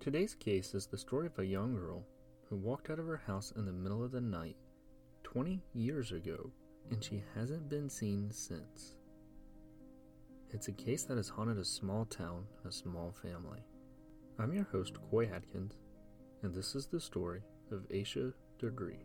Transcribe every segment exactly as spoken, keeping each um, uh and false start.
Today's case is the story of a young girl who walked out of her house in the middle of the night twenty years ago, and she hasn't been seen since. It's a case that has haunted a small town, a small family. I'm your host, Coy Adkins, and this is the story of Aisha Degree.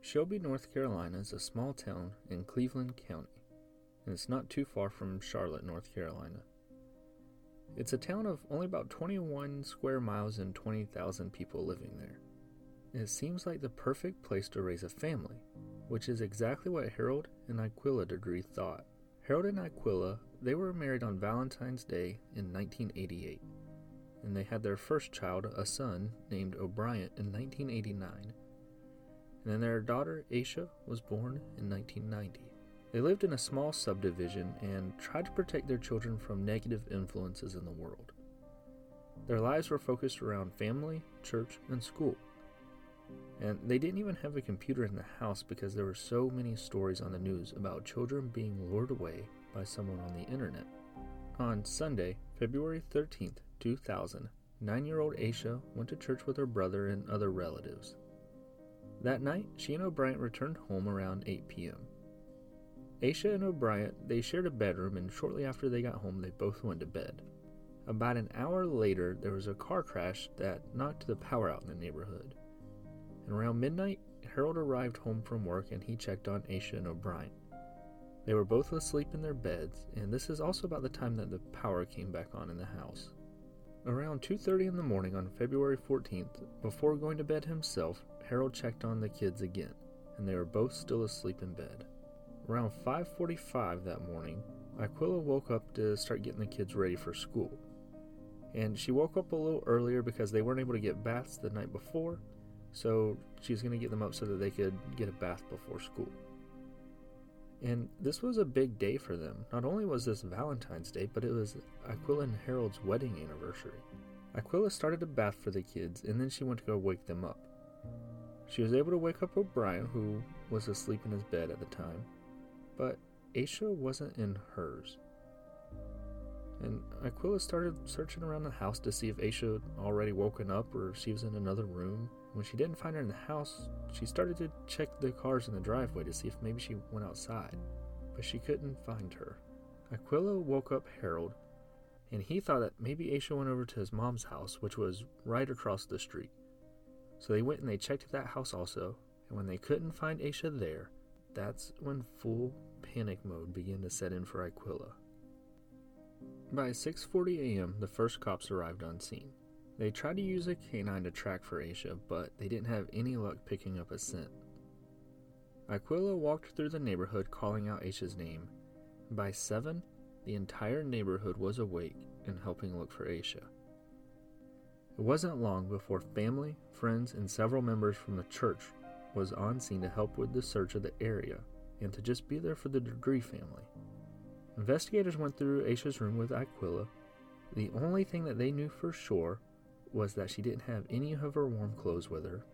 Shelby, North Carolina is a small town in Cleveland County, and it's not too far from Charlotte, North Carolina. It's a town of only about twenty-one square miles and twenty thousand people living there. And it seems like the perfect place to raise a family, which is exactly what Harold and Aquilla Degree thought. Harold and Aquilla, they were married on Valentine's Day in nineteen eighty-eight, and they had their first child, a son, named O'Brien in nineteen eighty-nine. And then their daughter, Aisha, was born in nineteen ninety. They lived in a small subdivision and tried to protect their children from negative influences in the world. Their lives were focused around family, church, and school. And they didn't even have a computer in the house because there were so many stories on the news about children being lured away by someone on the internet. On Sunday, February thirteenth, two thousand, nine-year-old Aisha went to church with her brother and other relatives. That night, she and O'Brien returned home around eight p.m. Aisha and O'Brien, they shared a bedroom, and shortly after they got home, they both went to bed. About an hour later, there was a car crash that knocked the power out in the neighborhood. And around midnight, Harold arrived home from work, and he checked on Aisha and O'Brien. They were both asleep in their beds, and this is also about the time that the power came back on in the house. Around two thirty in the morning on February fourteenth, before going to bed himself, Harold checked on the kids again, and they were both still asleep in bed. Around five forty-five that morning, Aquilla woke up to start getting the kids ready for school. And she woke up a little earlier because they weren't able to get baths the night before, so she's going to get them up so that they could get a bath before school. And this was a big day for them. Not only was this Valentine's Day, but it was Aquilla and Harold's wedding anniversary. Aquilla started a bath for the kids, and then she went to go wake them up. She was able to wake up O'Brien, who was asleep in his bed at the time, but Aisha wasn't in hers. And Aquilla started searching around the house to see if Aisha had already woken up or if she was in another room. When she didn't find her in the house, she started to check the cars in the driveway to see if maybe she went outside, but she couldn't find her. Aquilla woke up Harold, and he thought that maybe Aisha went over to his mom's house, which was right across the street. So they went and they checked that house also, and when they couldn't find Aisha there, that's when full panic mode began to set in for Aquilla. By six forty a.m., the first cops arrived on scene. They tried to use a canine to track for Aisha, but they didn't have any luck picking up a scent. Aquilla walked through the neighborhood calling out Aisha's name. By seven, the entire neighborhood was awake and helping look for Aisha. It wasn't long before family, friends, and several members from the church was on scene to help with the search of the area and to just be there for the Degree family. Investigators went through Aisha's room with Aquilla. The only thing that they knew for sure was that she didn't have any of her warm clothes with her.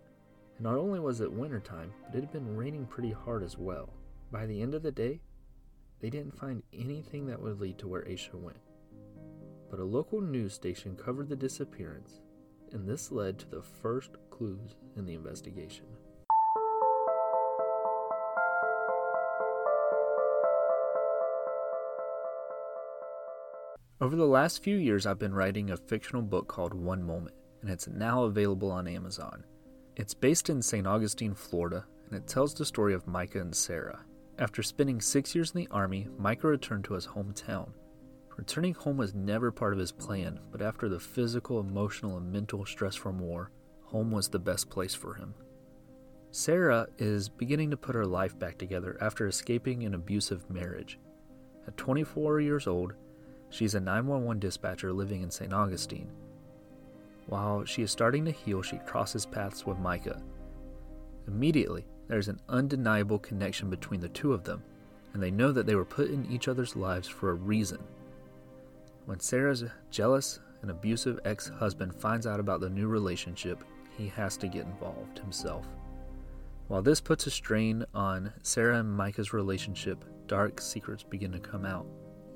And not only was it wintertime, but it had been raining pretty hard as well. By the end of the day, they didn't find anything that would lead to where Aisha went. But a local news station covered the disappearance, and this led to the first clues in the investigation. Over the last few years, I've been writing a fictional book called One Moment, and it's now available on Amazon. It's based in Saint Augustine, Florida, and it tells the story of Micah and Sarah. After spending six years in the Army, Micah returned to his hometown. Returning home was never part of his plan, but after the physical, emotional, and mental stress from war, home was the best place for him. Sarah is beginning to put her life back together after escaping an abusive marriage. At twenty-four years old, she's a nine one one dispatcher living in Saint Augustine. While she is starting to heal, she crosses paths with Micah. Immediately, there is an undeniable connection between the two of them, and they know that they were put in each other's lives for a reason. When Sarah's jealous and abusive ex-husband finds out about the new relationship, he has to get involved himself. While this puts a strain on Sarah and Micah's relationship, dark secrets begin to come out,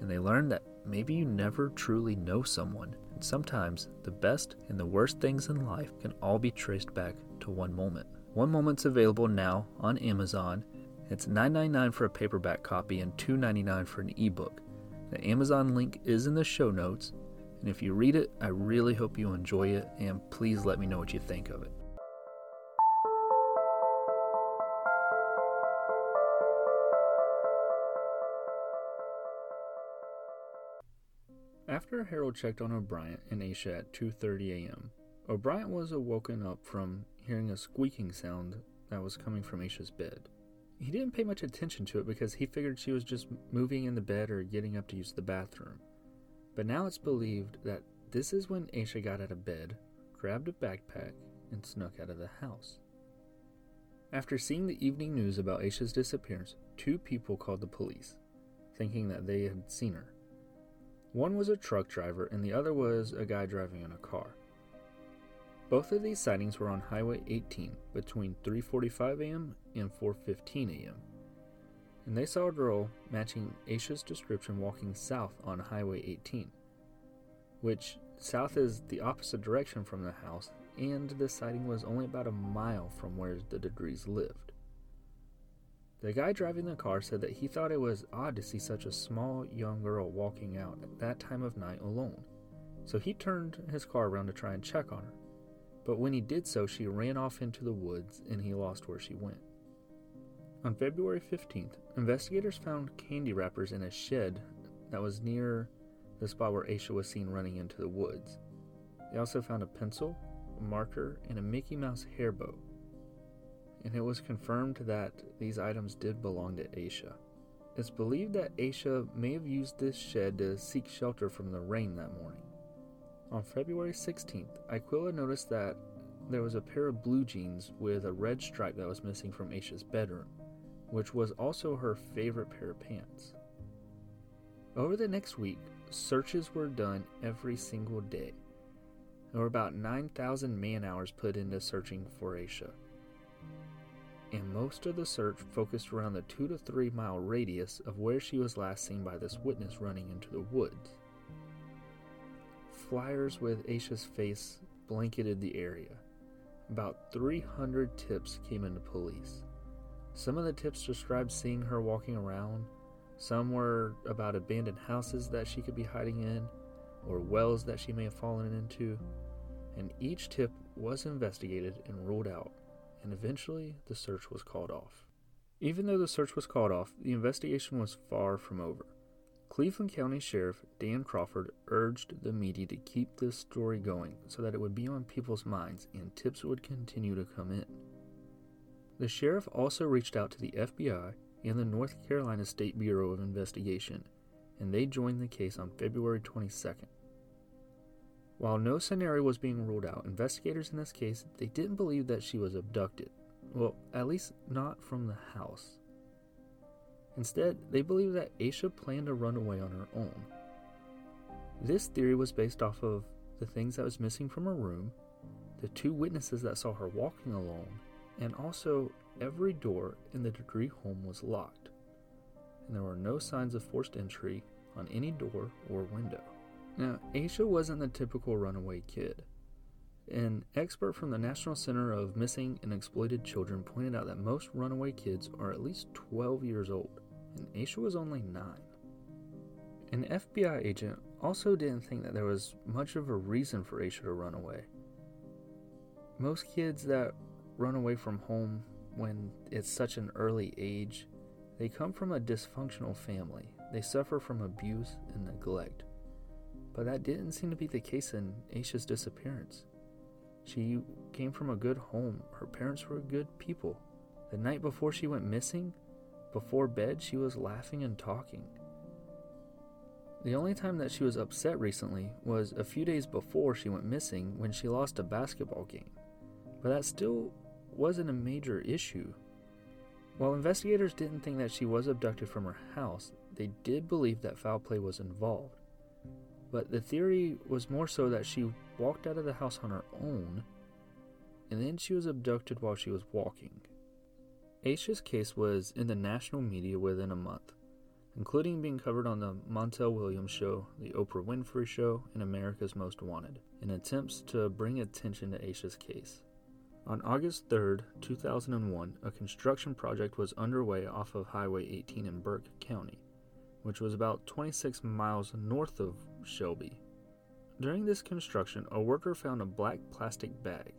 and they learn that maybe you never truly know someone, and sometimes the best and the worst things in life can all be traced back to one moment. One Moment's available now on Amazon. It's nine ninety-nine for a paperback copy and two ninety-nine for an ebook. The Amazon link is in the show notes, and if you read it, I really hope you enjoy it, and please let me know what you think of it. After Harold checked on O'Brien and Aisha at two thirty a.m., O'Brien was awoken up from hearing a squeaking sound that was coming from Aisha's bed. He didn't pay much attention to it because he figured she was just moving in the bed or getting up to use the bathroom. But now it's believed that this is when Aisha got out of bed, grabbed a backpack, and snuck out of the house. After seeing the evening news about Aisha's disappearance, two people called the police, thinking that they had seen her. One was a truck driver and the other was a guy driving in a car. Both of these sightings were on Highway eighteen between three forty-five a.m. and four fifteen a.m. and they saw a girl matching Aisha's description walking south on Highway eighteen, which south is the opposite direction from the house, and the sighting was only about a mile from where the Degrees lived. The guy driving the car said that he thought it was odd to see such a small young girl walking out at that time of night alone, so he turned his car around to try and check on her. But when he did so, she ran off into the woods and he lost where she went. On February fifteenth, investigators found candy wrappers in a shed that was near the spot where Aisha was seen running into the woods. They also found a pencil, a marker, and a Mickey Mouse hair bow. And it was confirmed that these items did belong to Aisha. It's believed that Aisha may have used this shed to seek shelter from the rain that morning. On February sixteenth, Aquilla noticed that there was a pair of blue jeans with a red stripe that was missing from Aisha's bedroom, which was also her favorite pair of pants. Over the next week, searches were done every single day. There were about nine thousand man-hours put into searching for Aisha. And most of the search focused around the two to three mile radius of where she was last seen by this witness running into the woods. Flyers with Aisha's face blanketed the area. About three hundred tips came into police. Some of the tips described seeing her walking around. Some were about abandoned houses that she could be hiding in, or wells that she may have fallen into, and each tip was investigated and ruled out. And eventually the search was called off. Even though the search was called off, the investigation was far from over. Cleveland County Sheriff Dan Crawford urged the media to keep this story going so that it would be on people's minds and tips would continue to come in. The sheriff also reached out to the F B I and the North Carolina State Bureau of Investigation, and they joined the case on February twenty-second. While no scenario was being ruled out, investigators in this case, they didn't believe that she was abducted. Well, at least not from the house. Instead, they believed that Aisha planned to run away on her own. This theory was based off of the things that was missing from her room, the two witnesses that saw her walking alone, and also every door in the Degree home was locked, and there were no signs of forced entry on any door or window. Now, Aisha wasn't the typical runaway kid. An expert from the National Center of Missing and Exploited Children pointed out that most runaway kids are at least twelve years old, and Aisha was only nine. An F B I agent also didn't think that there was much of a reason for Aisha to run away. Most kids that run away from home when it's such an early age, they come from a dysfunctional family. They suffer from abuse and neglect. But that didn't seem to be the case in Aisha's disappearance. She came from a good home. Her parents were good people. The night before she went missing, before bed, she was laughing and talking. The only time that she was upset recently was a few days before she went missing when she lost a basketball game, but that still wasn't a major issue. While investigators didn't think that she was abducted from her house, they did believe that foul play was involved. But the theory was more so that she walked out of the house on her own, and then she was abducted while she was walking. Aisha's case was in the national media within a month, including being covered on The Montel Williams Show, The Oprah Winfrey Show, and America's Most Wanted, in attempts to bring attention to Aisha's case. On August third, two thousand one, a construction project was underway off of Highway eighteen in Burke County, which was about twenty-six miles north of Shelby. During this construction, a worker found a black plastic bag.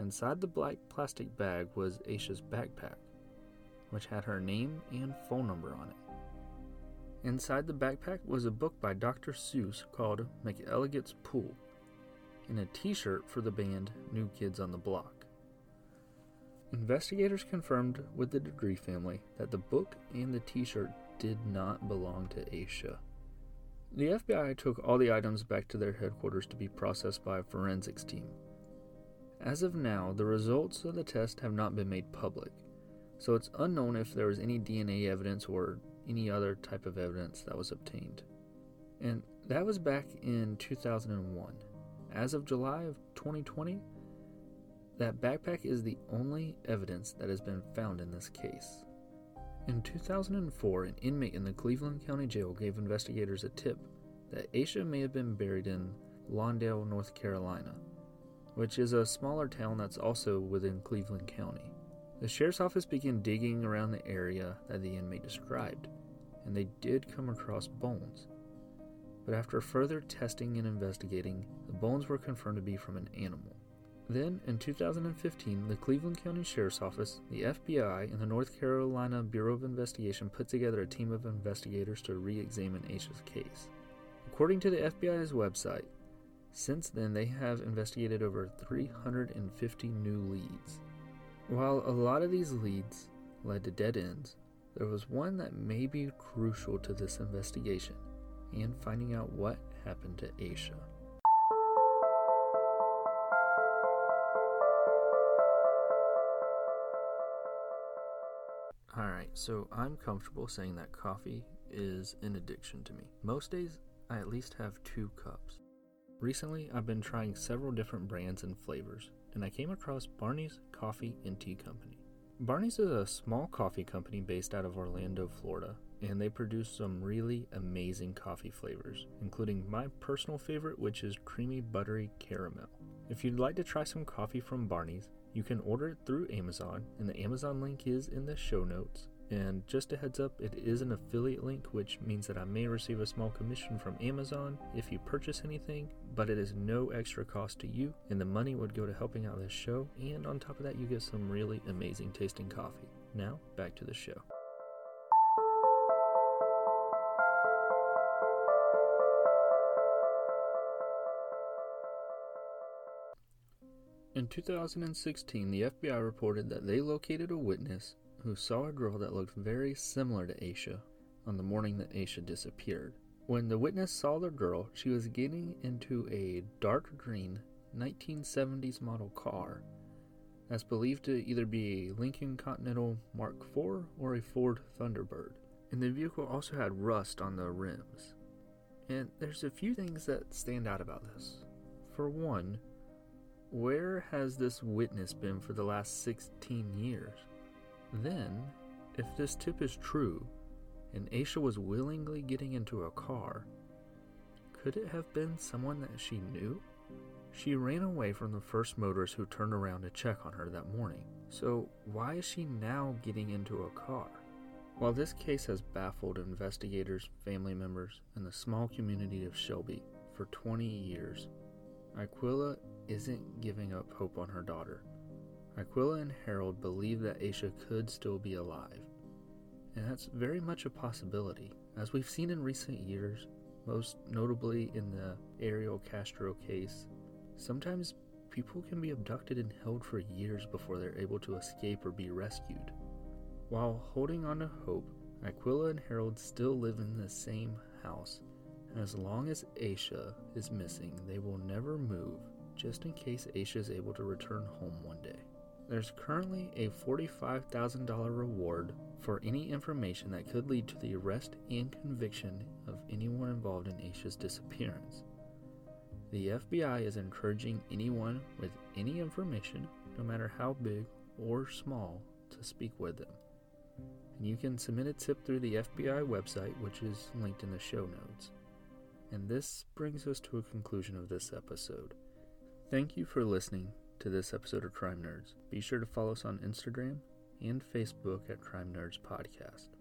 Inside the black plastic bag was Aisha's backpack, which had her name and phone number on it. Inside the backpack was a book by Doctor Seuss called McElligott's Pool, and a t-shirt for the band New Kids on the Block. Investigators confirmed with the Degree family that the book and the t-shirt did not belong to Aisha. The F B I took all the items back to their headquarters to be processed by a forensics team. As of now, the results of the test have not been made public, so it's unknown if there was any D N A evidence or any other type of evidence that was obtained. And that was back in two thousand one. As of July of twenty twenty, that backpack is the only evidence that has been found in this case. In two thousand four, an inmate in the Cleveland County Jail gave investigators a tip that Aisha may have been buried in Lawndale, North Carolina, which is a smaller town that's also within Cleveland County. The sheriff's office began digging around the area that the inmate described, and they did come across bones. But after further testing and investigating, the bones were confirmed to be from an animal. Then, in two thousand fifteen, the Cleveland County Sheriff's Office, the F B I, and the North Carolina Bureau of Investigation put together a team of investigators to re-examine Aisha's case. According to the F B I's website, since then they have investigated over three hundred fifty new leads. While a lot of these leads led to dead ends, there was one that may be crucial to this investigation and finding out what happened to Aisha. Alright, so I'm comfortable saying that coffee is an addiction to me. Most days, I at least have two cups. Recently, I've been trying several different brands and flavors, and I came across Barney's Coffee and Tea Company. Barney's is a small coffee company based out of Orlando, Florida, and they produce some really amazing coffee flavors, including my personal favorite, which is creamy buttery caramel. If you'd like to try some coffee from Barney's, you can order it through Amazon, and the Amazon link is in the show notes. And just a heads up, it is an affiliate link, which means that I may receive a small commission from Amazon if you purchase anything, but it is no extra cost to you, and the money would go to helping out this show, and on top of that, you get some really amazing tasting coffee. Now, back to the show. In two thousand sixteen, the F B I reported that they located a witness who saw a girl that looked very similar to Aisha on the morning that Aisha disappeared. When the witness saw the girl, she was getting into a dark green nineteen seventies model car that's believed to either be a Lincoln Continental mark four or a Ford Thunderbird. And the vehicle also had rust on the rims. And there's a few things that stand out about this. For one, where has this witness been for the last sixteen years? Then, if this tip is true, and Aisha was willingly getting into a car, could it have been someone that she knew? She ran away from the first motorist who turned around to check on her that morning. So why is she now getting into a car? While this case has baffled investigators, family members, and the small community of Shelby for twenty years, Aquilla isn't giving up hope on her daughter. Aquilla and Harold believe that Aisha could still be alive, and that's very much a possibility, as we've seen in recent years, most notably in the Ariel Castro case. Sometimes people can be abducted and held for years before they're able to escape or be rescued. While holding on to hope, Aquilla and Harold still live in the same house and as long as Aisha is missing, they will never move, just in case Aisha is able to return home one day. There's currently a forty-five thousand dollars reward for any information that could lead to the arrest and conviction of anyone involved in Aisha's disappearance. The F B I is encouraging anyone with any information, no matter how big or small, to speak with them. And you can submit a tip through the F B I website, which is linked in the show notes. And this brings us to a conclusion of this episode. Thank you for listening to this episode of Crime Nerds. Be sure to follow us on Instagram and Facebook at Crime Nerds Podcast.